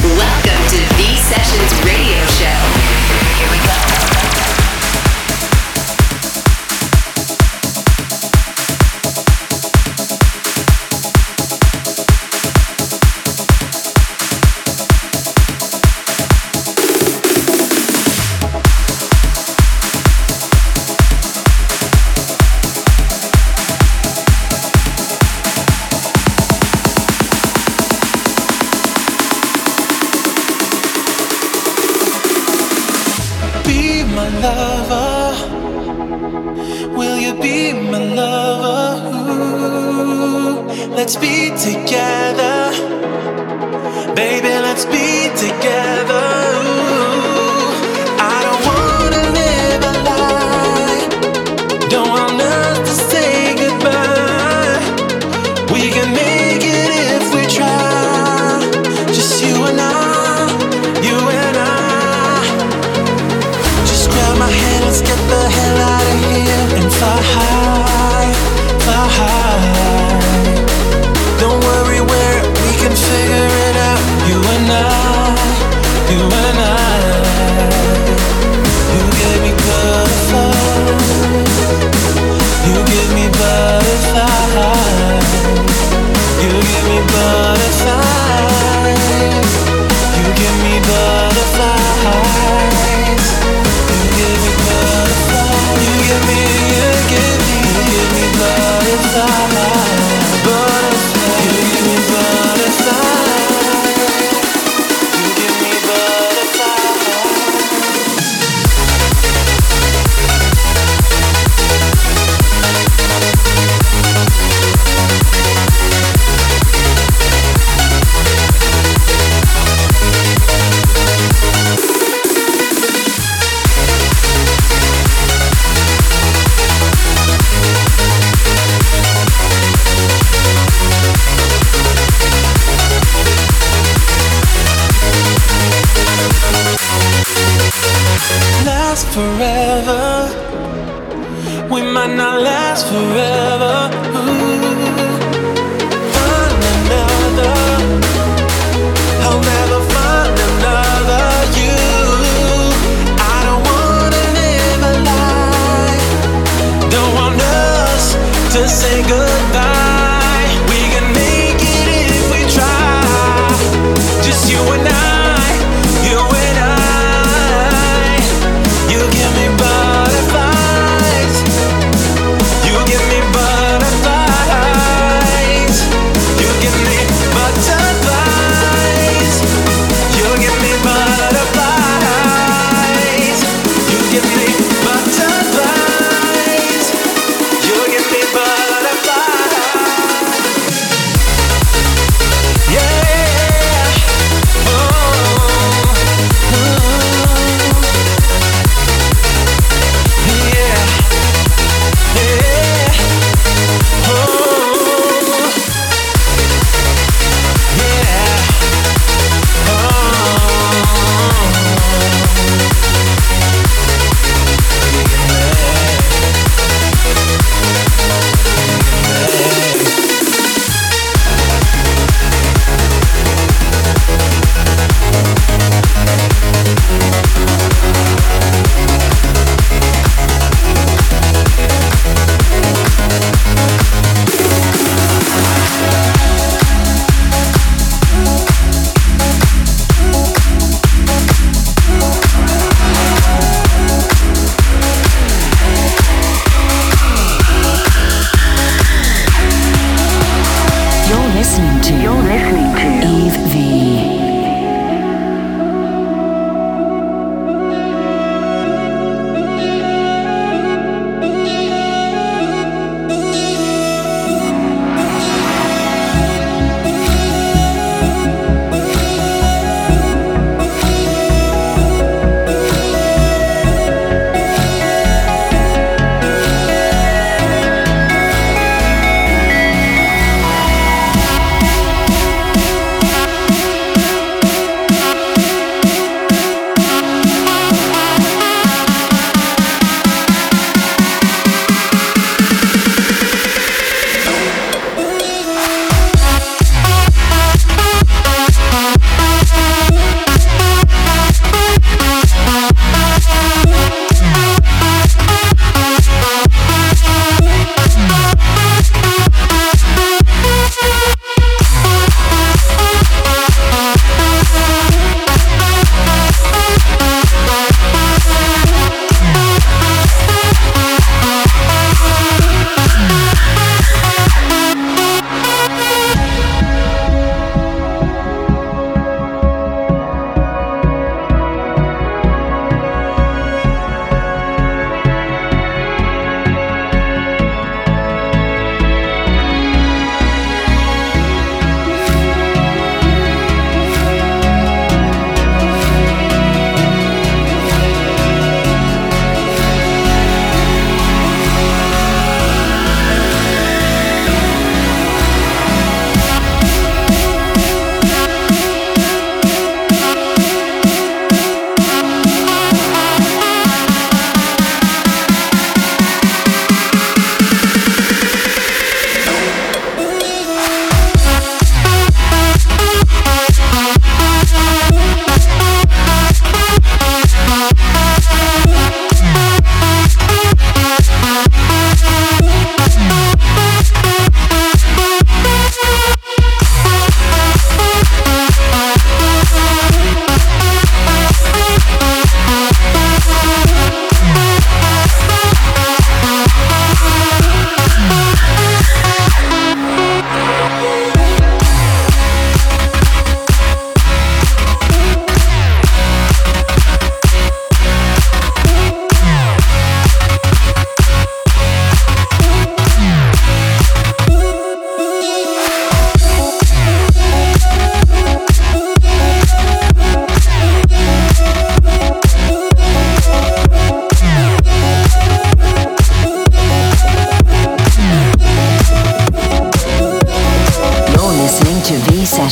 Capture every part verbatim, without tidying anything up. Welcome to V Sessions Radio Show. Here we go. Butterfly.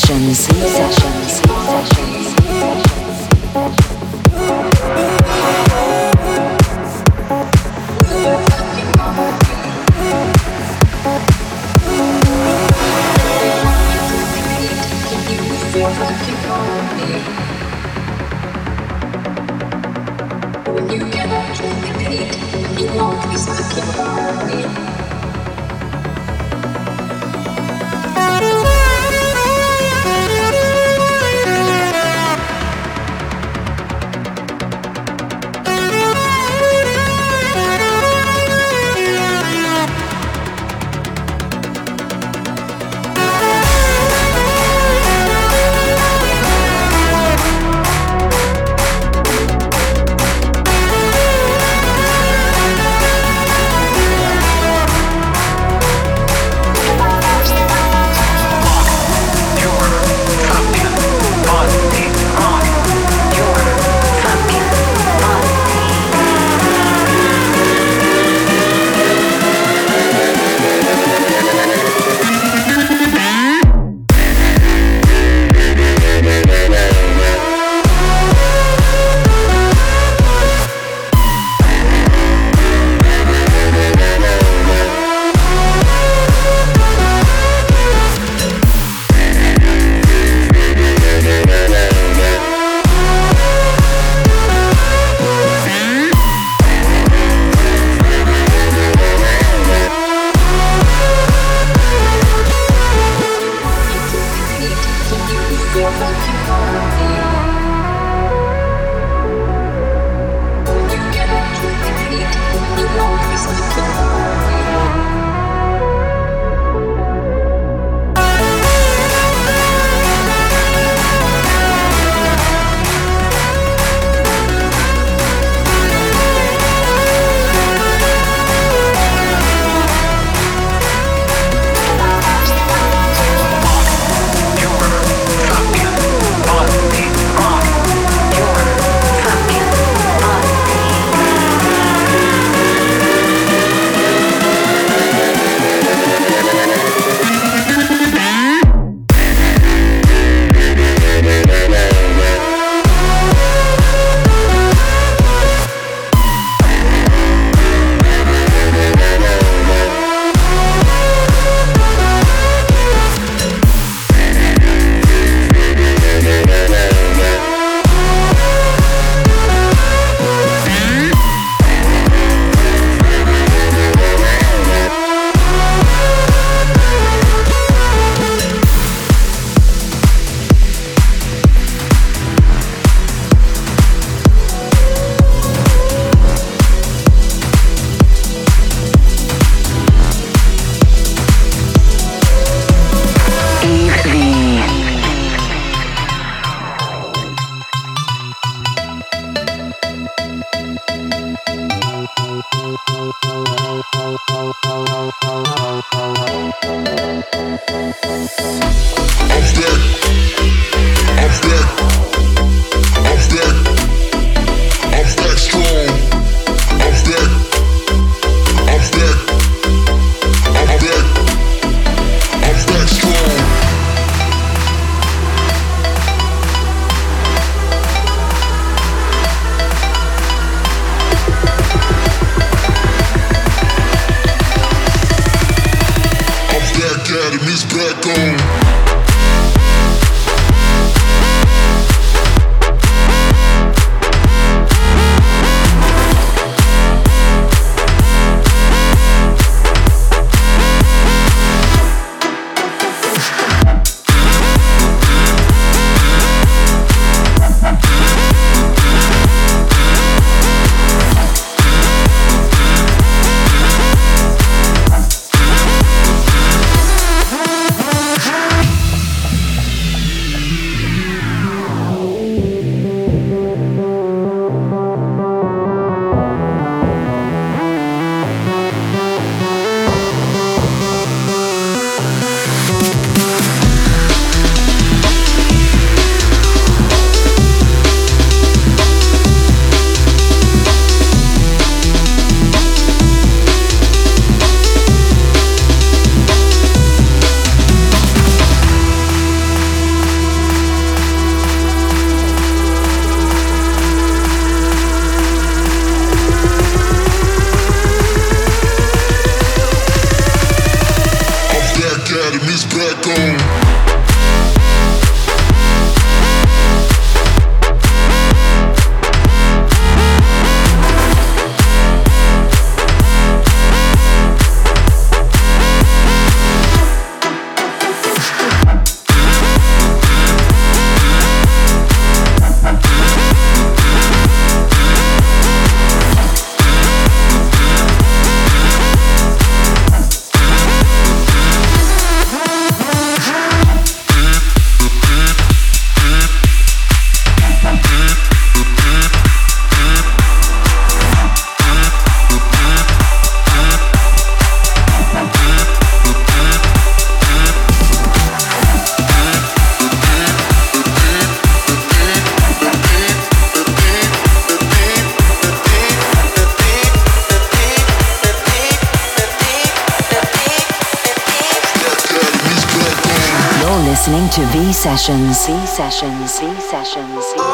Sessions. V Sessions. V Sessions. V Sessions. Listening to V Sessions, V Sessions, V Sessions, V Sessions. My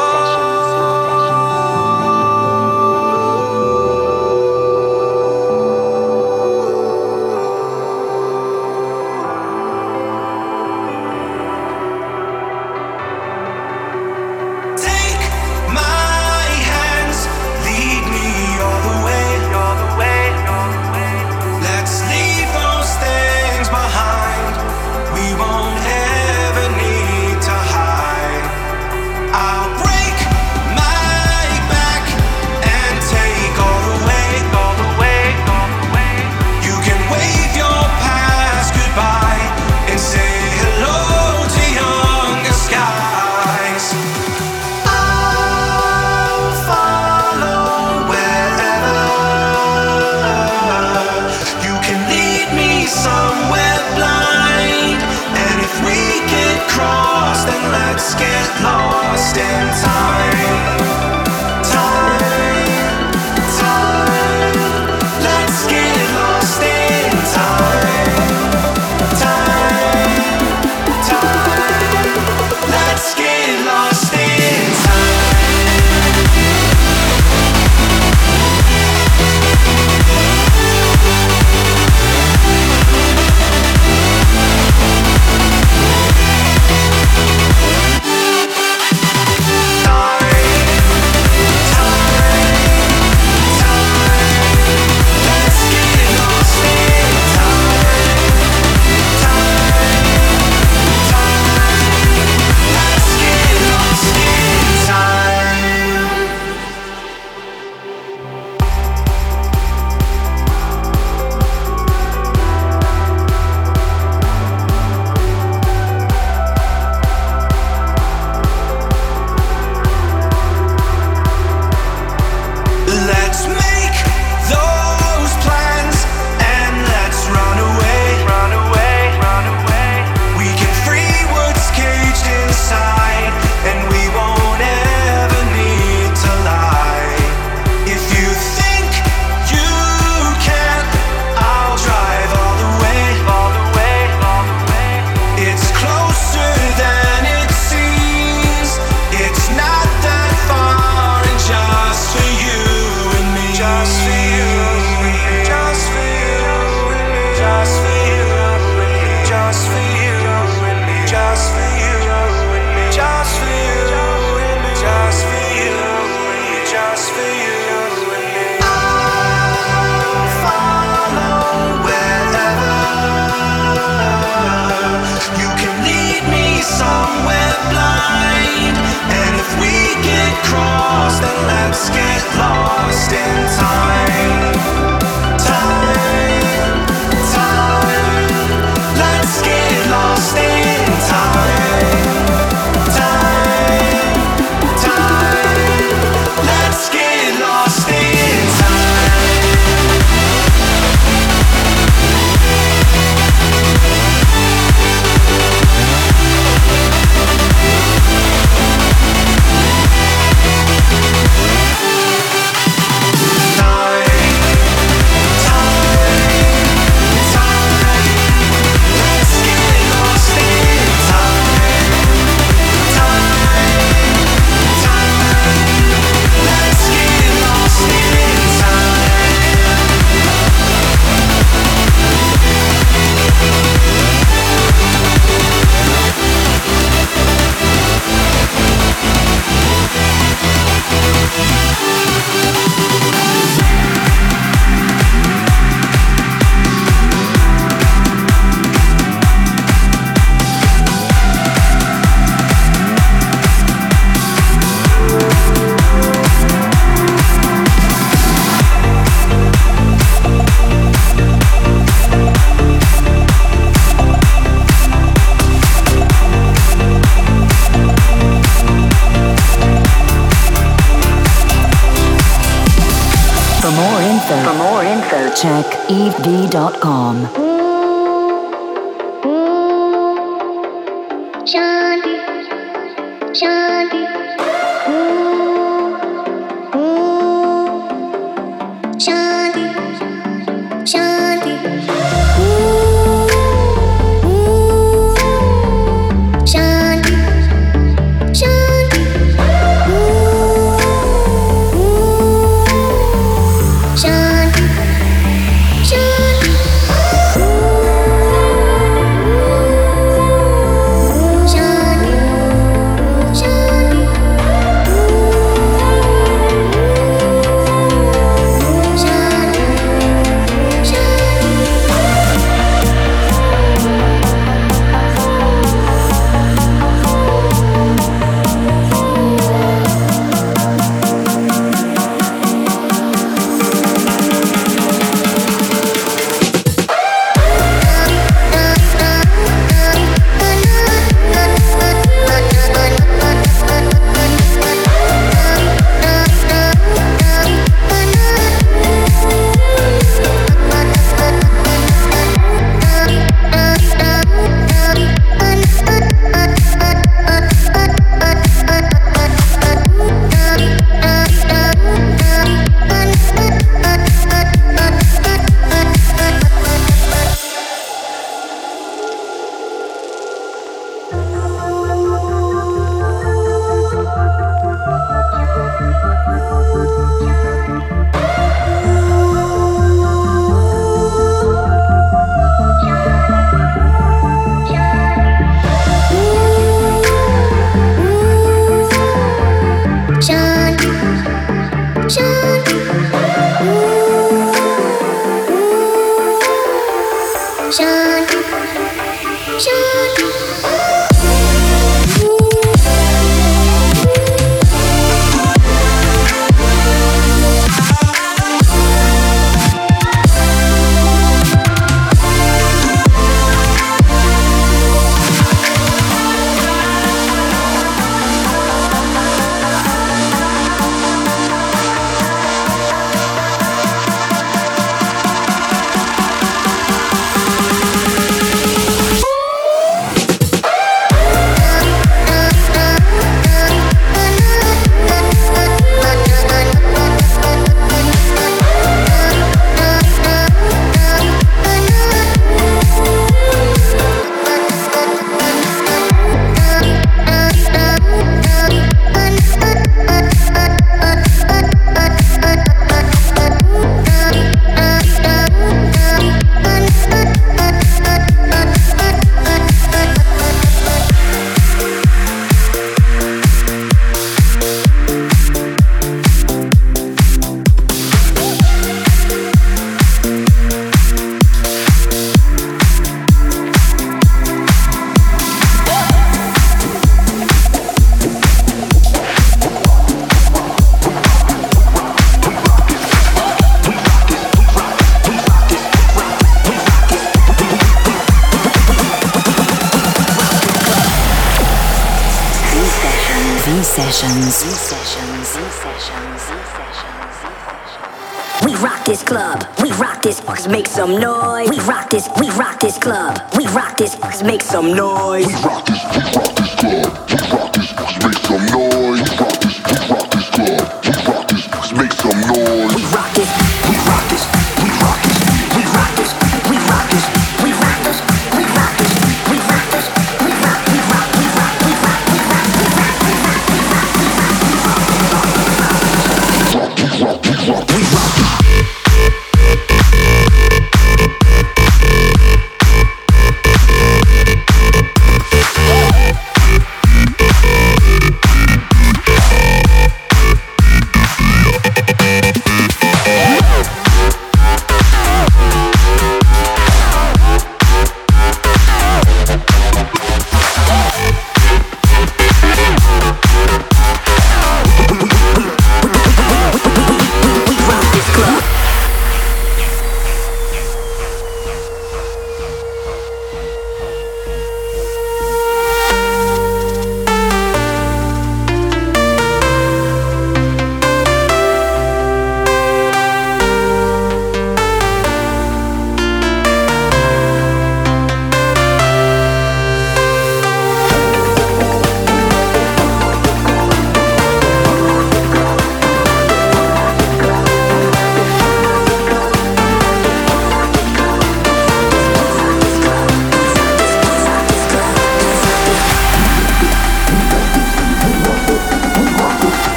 check yves v dot com.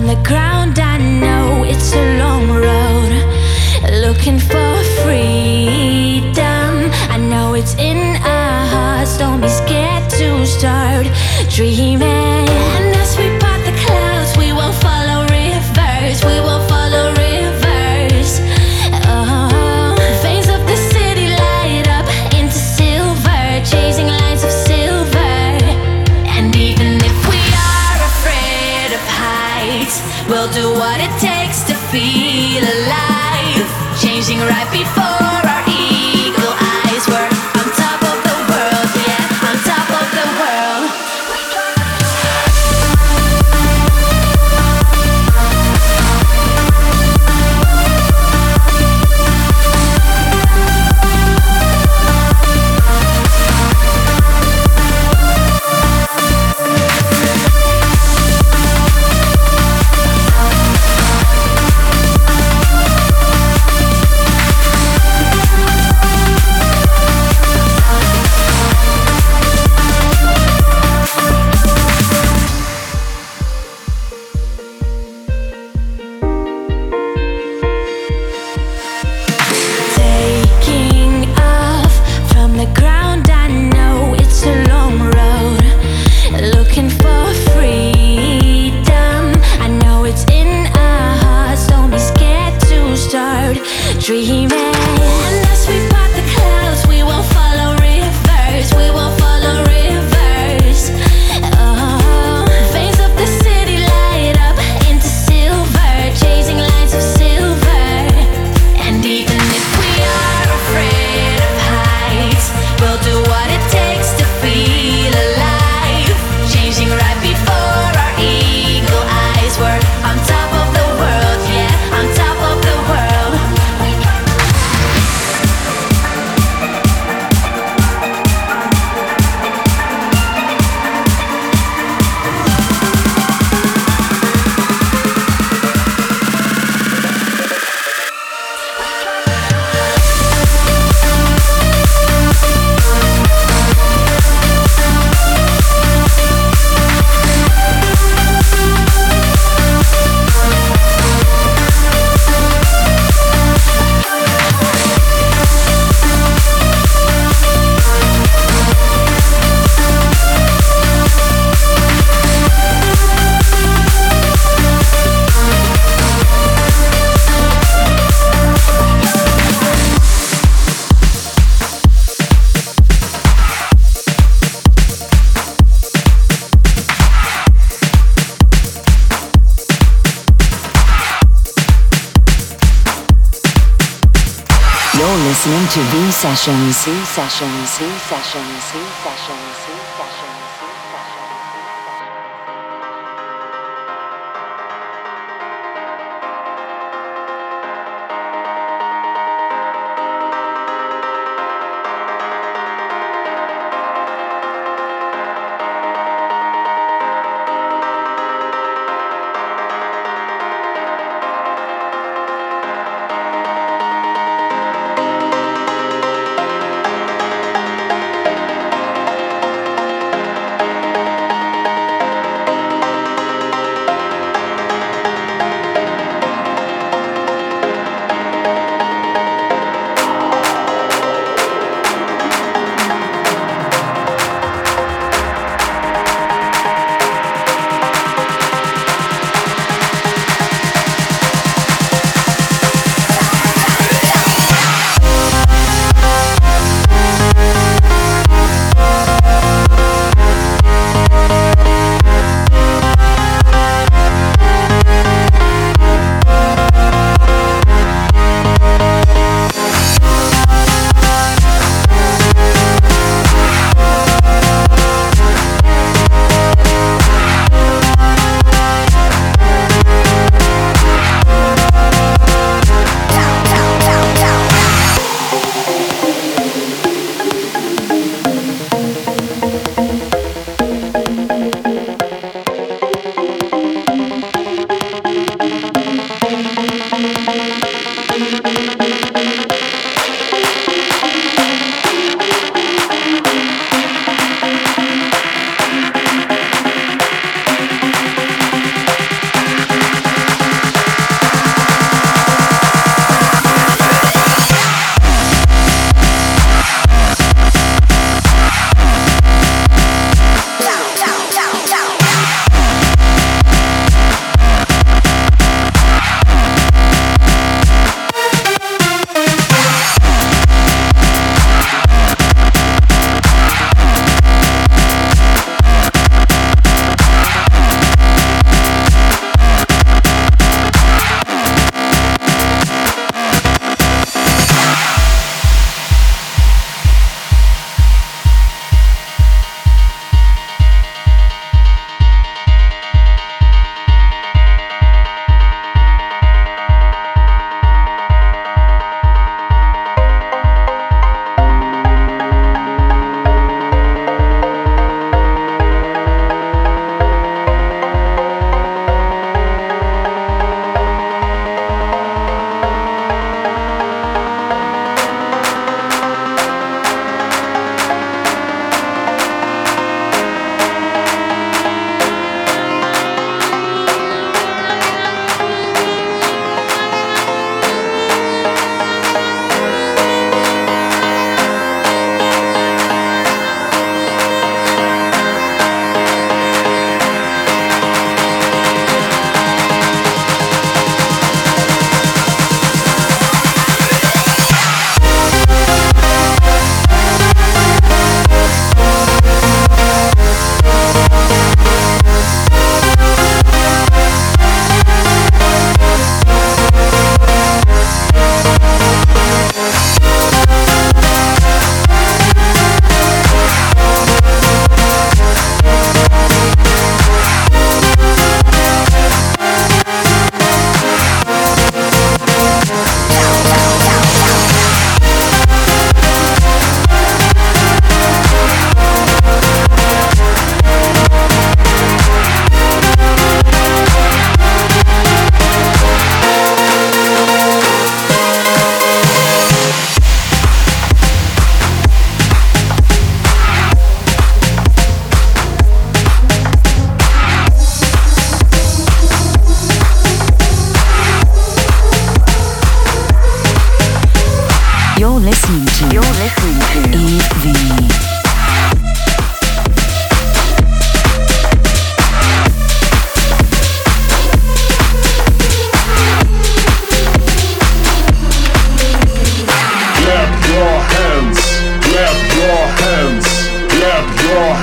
on the ground. I know it's a long road, looking for freedom. I know it's in our hearts, don't be scared to start dreaming. And as we part the clouds, we will follow rivers, we will follow rivers. Oh, veins of the city light up into silver, chasing lines of silver. And even if we are afraid of heights, we'll do what it takes to feel alive, changing right before our eagle eyes. We're on top of the world, yeah, on top of the world. Listening to V Sessions, V Sessions, V Sessions, V Sessions, V Sessions.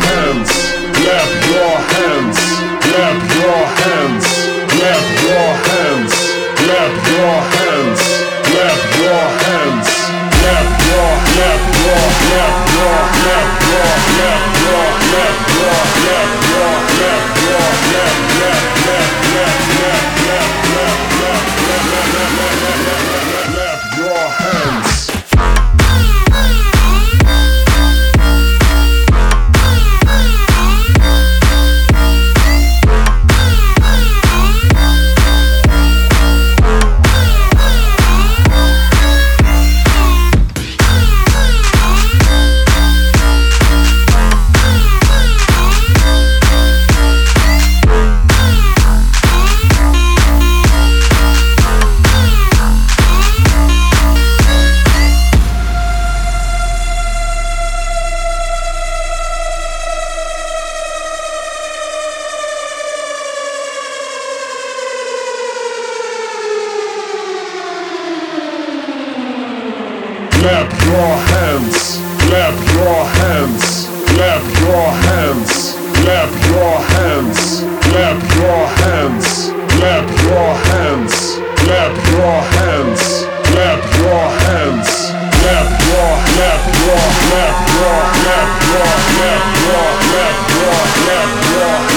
hands, clap your hands, clap your hands, clap your hands, clap your hands, clap your hands, clap your, clap your, clap your, clap your, clap your, clap your, clap your, clap your, clap clap clap clap clap clap clap clap clap clap your hands. Clap your hands, clap your hands, clap your hands, clap your hands, clap your hands, clap your hands, clap your hands, clap your hands, clap your, clap your, clap your, clap your,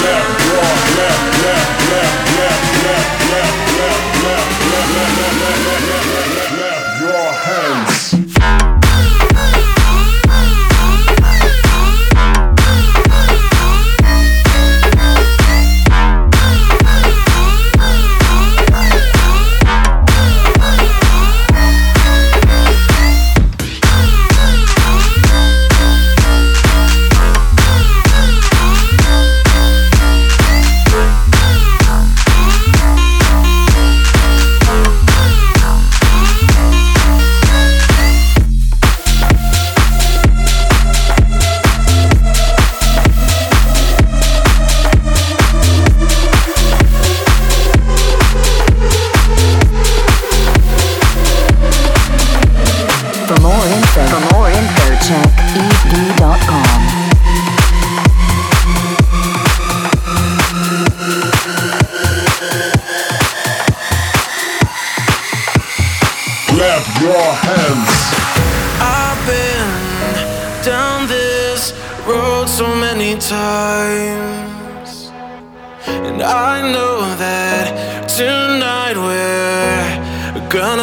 clap your, clap your, clap your, clap your, clap, clap, clap, clap, clap, clap, clap, clap, clap, clap, clap your hands.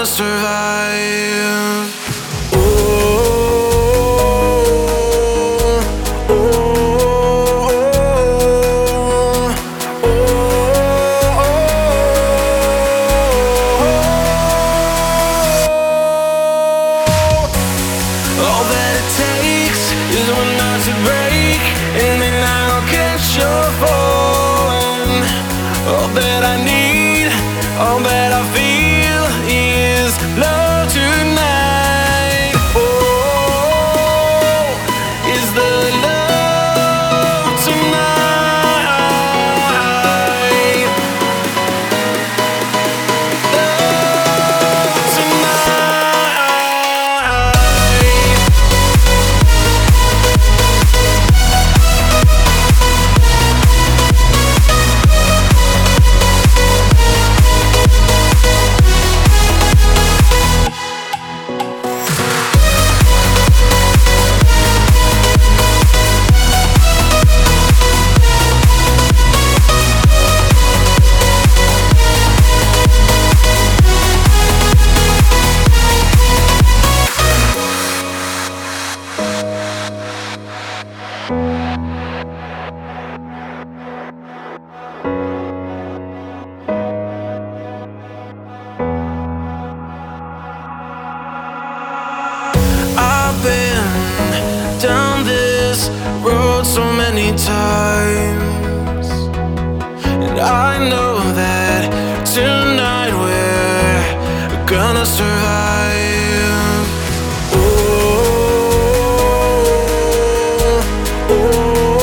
Survive. Oh, oh, oh, oh.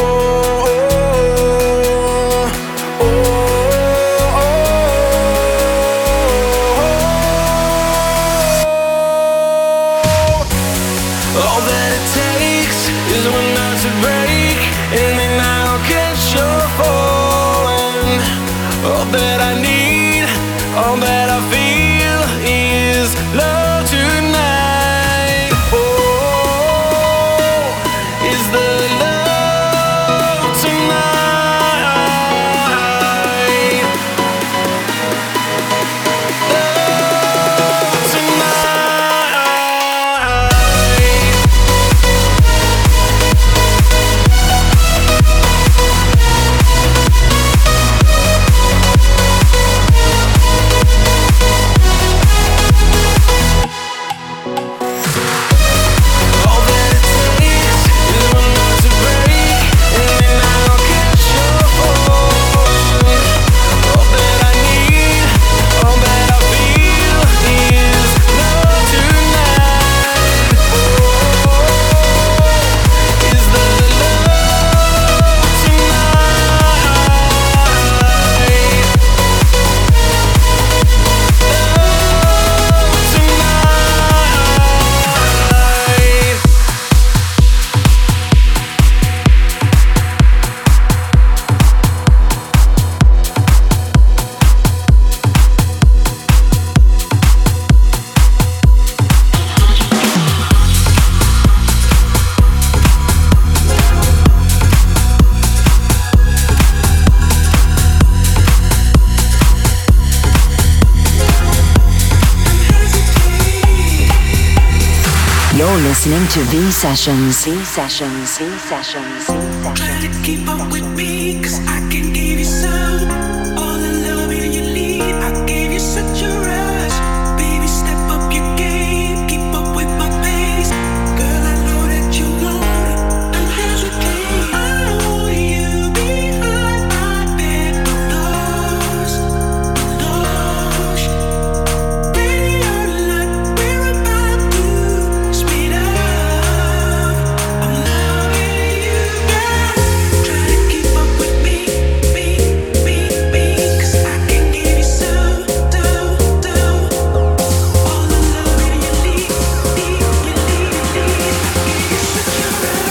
You're listening to V Sessions. V Sessions. V Sessions. V Sessions. Try to keep up with me, 'cause I can give you some. All the love you need, I gave you such a rush. Baby, step up your game, keep up with my pace. Girl, I know that you want it, and that's okay. I want you behind my bed, my thoughts, my thoughts. Baby, you're like, we're about to speed up. I'm loving you, yeah. Try to keep up with me, me, me, me, 'cause I can give you some, do, do. All the love that you need, need, you need, need. I give you such a rush.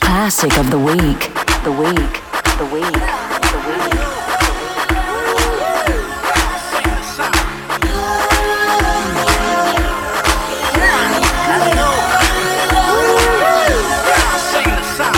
Classic of the week, the week, the week, the week, the week. Classic of the week, the week, the week, the week. Sing the song.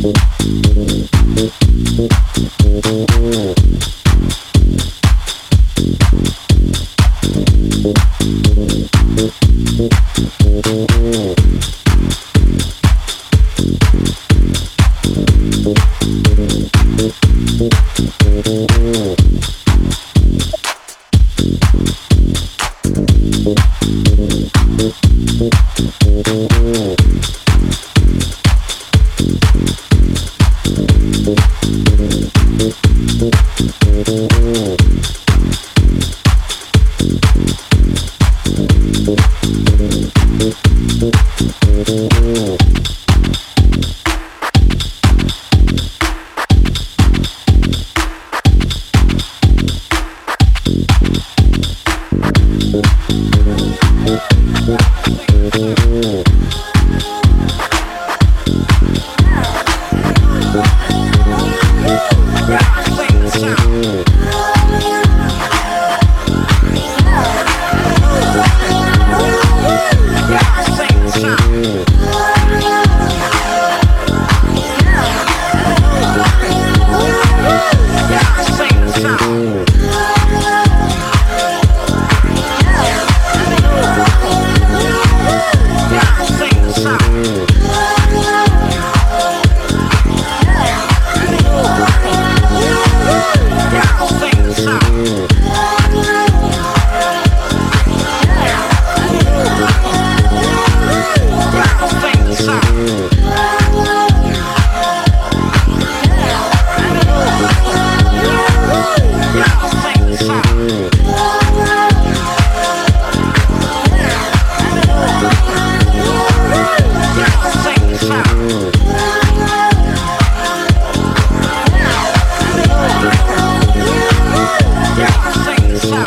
We'll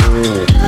be right back.